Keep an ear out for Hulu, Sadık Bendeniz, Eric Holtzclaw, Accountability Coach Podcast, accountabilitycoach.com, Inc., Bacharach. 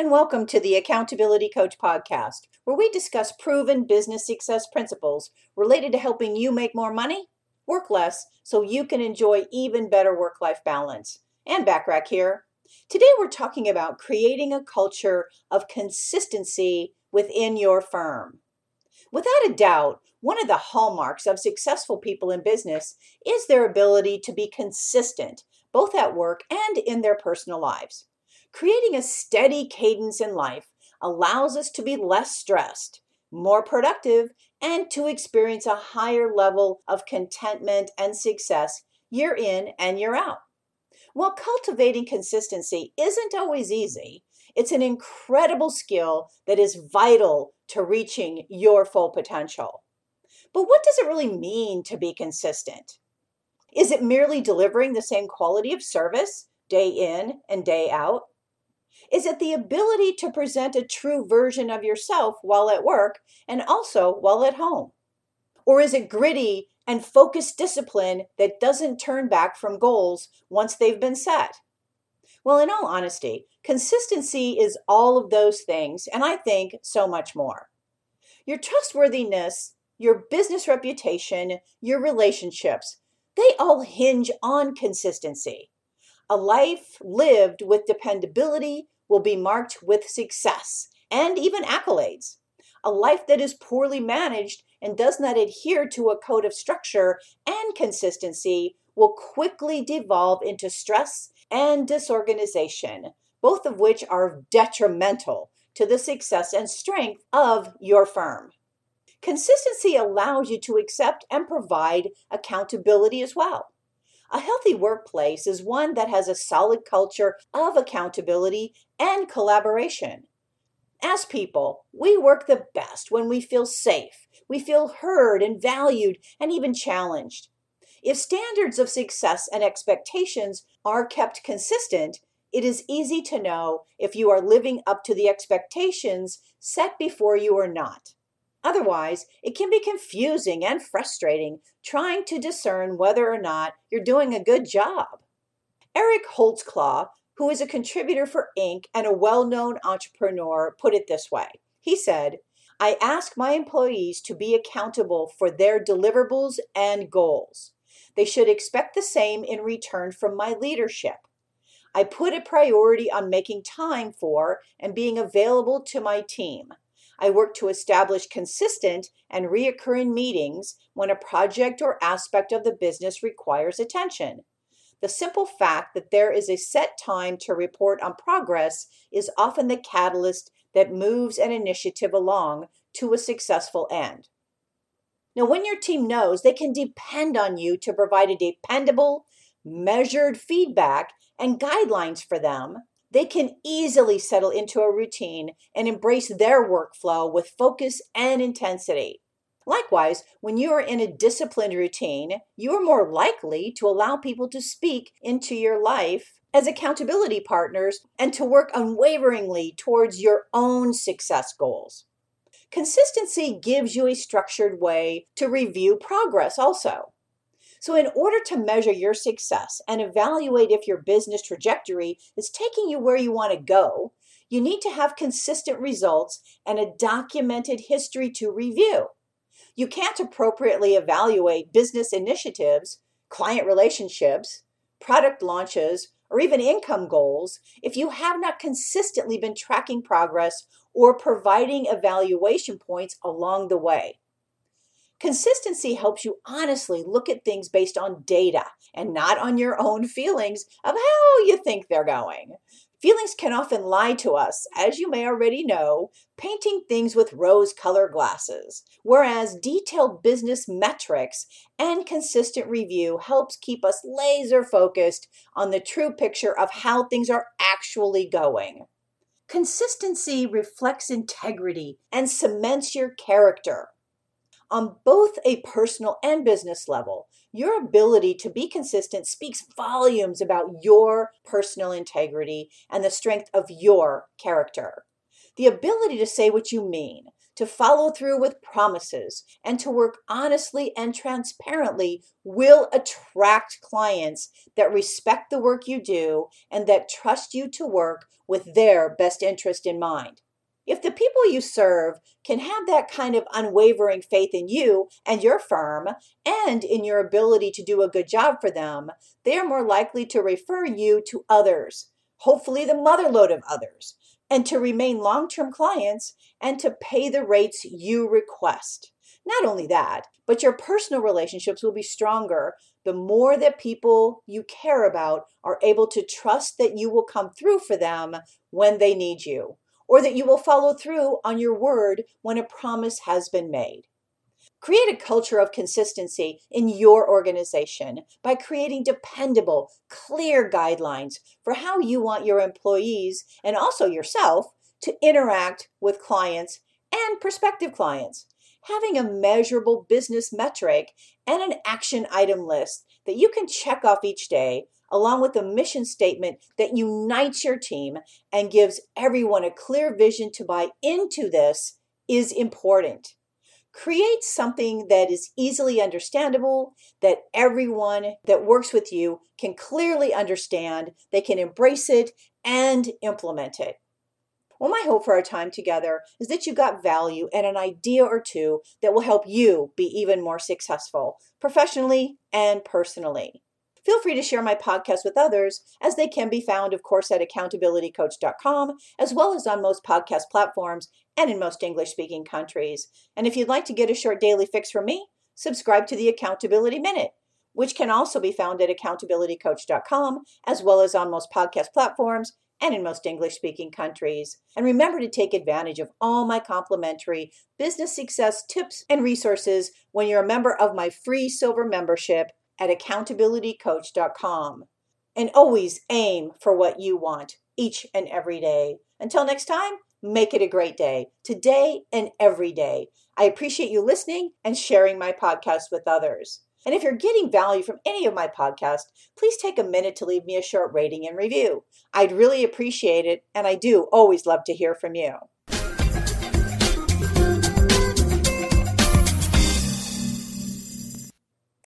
and welcome to the Accountability Coach Podcast, where we discuss proven business success principles related to helping you make more money, work less, so you can enjoy even better work-life balance. And Bacharach here. Today we're talking about creating a culture of consistency within your firm. Without a doubt, one of the hallmarks of successful people in business is their ability to be consistent, both at work and in their personal lives. Creating a steady cadence in life allows us to be less stressed, more productive, and to experience a higher level of contentment and success year in and year out. While cultivating consistency isn't always easy, it's an incredible skill that is vital to reaching your full potential. But what does it really mean to be consistent? Is it merely delivering the same quality of service day in and day out? Is it the ability to present a true version of yourself while at work and also while at home? Or is it gritty and focused discipline that doesn't turn back from goals once they've been set? Well, in all honesty, consistency is all of those things, and I think so much more. Your trustworthiness, your business reputation, your relationships, they all hinge on consistency. A life lived with dependability will be marked with success and even accolades. A life that is poorly managed and does not adhere to a code of structure and consistency will quickly devolve into stress and disorganization, both of which are detrimental to the success and strength of your firm. Consistency allows you to accept and provide accountability as well. A healthy workplace is one that has a solid culture of accountability and collaboration. As people, we work the best when we feel safe, we feel heard and valued, and even challenged. If standards of success and expectations are kept consistent, it is easy to know if you are living up to the expectations set before you or not. Otherwise, it can be confusing and frustrating trying to discern whether or not you're doing a good job. Eric Holtzclaw, who is a contributor for Inc. and a well-known entrepreneur, put it this way. He said, "I ask my employees to be accountable for their deliverables and goals. They should expect the same in return from my leadership. I put a priority on making time for and being available to my team. I work to establish consistent and reoccurring meetings when a project or aspect of the business requires attention. The simple fact that there is a set time to report on progress is often the catalyst that moves an initiative along to a successful end." Now, when your team knows they can depend on you to provide a dependable, measured feedback and guidelines for them, they can easily settle into a routine and embrace their workflow with focus and intensity. Likewise, when you are in a disciplined routine, you are more likely to allow people to speak into your life as accountability partners and to work unwaveringly towards your own success goals. Consistency gives you a structured way to review progress also. So in order to measure your success and evaluate if your business trajectory is taking you where you want to go, you need to have consistent results and a documented history to review. You can't appropriately evaluate business initiatives, client relationships, product launches, or even income goals if you have not consistently been tracking progress or providing evaluation points along the way. Consistency helps you honestly look at things based on data and not on your own feelings of how you think they're going. Feelings can often lie to us, as you may already know, painting things with rose-colored glasses, whereas detailed business metrics and consistent review helps keep us laser-focused on the true picture of how things are actually going. Consistency reflects integrity and cements your character. On both a personal and business level, your ability to be consistent speaks volumes about your personal integrity and the strength of your character. The ability to say what you mean, to follow through with promises, and to work honestly and transparently will attract clients that respect the work you do and that trust you to work with their best interest in mind. If the people you serve can have that kind of unwavering faith in you and your firm and in your ability to do a good job for them, they are more likely to refer you to others, hopefully the motherlode of others, and to remain long-term clients and to pay the rates you request. Not only that, but your personal relationships will be stronger the more that people you care about are able to trust that you will come through for them when they need you, or that you will follow through on your word when a promise has been made. Create a culture of consistency in your organization by creating dependable, clear guidelines for how you want your employees and also yourself to interact with clients and prospective clients. Having a measurable business metric and an action item list that you can check off each day, along with a mission statement that unites your team and gives everyone a clear vision to buy into, this is important. Create something that is easily understandable, that everyone that works with you can clearly understand, they can embrace it and implement it. Well, my hope for our time together is that you got value and an idea or two that will help you be even more successful professionally and personally. Feel free to share my podcast with others, as they can be found, of course, at accountabilitycoach.com, as well as on most podcast platforms and in most English-speaking countries. And if you'd like to get a short daily fix from me, subscribe to the Accountability Minute, which can also be found at accountabilitycoach.com, as well as on most podcast platforms and in most English-speaking countries. And remember to take advantage of all my complimentary business success tips and resources when you're a member of my free silver membership at accountabilitycoach.com. And always aim for what you want each and every day. Until next time, make it a great day, today and every day. I appreciate you listening and sharing my podcast with others. And if you're getting value from any of my podcasts, please take a minute to leave me a short rating and review. I'd really appreciate it, and I do always love to hear from you.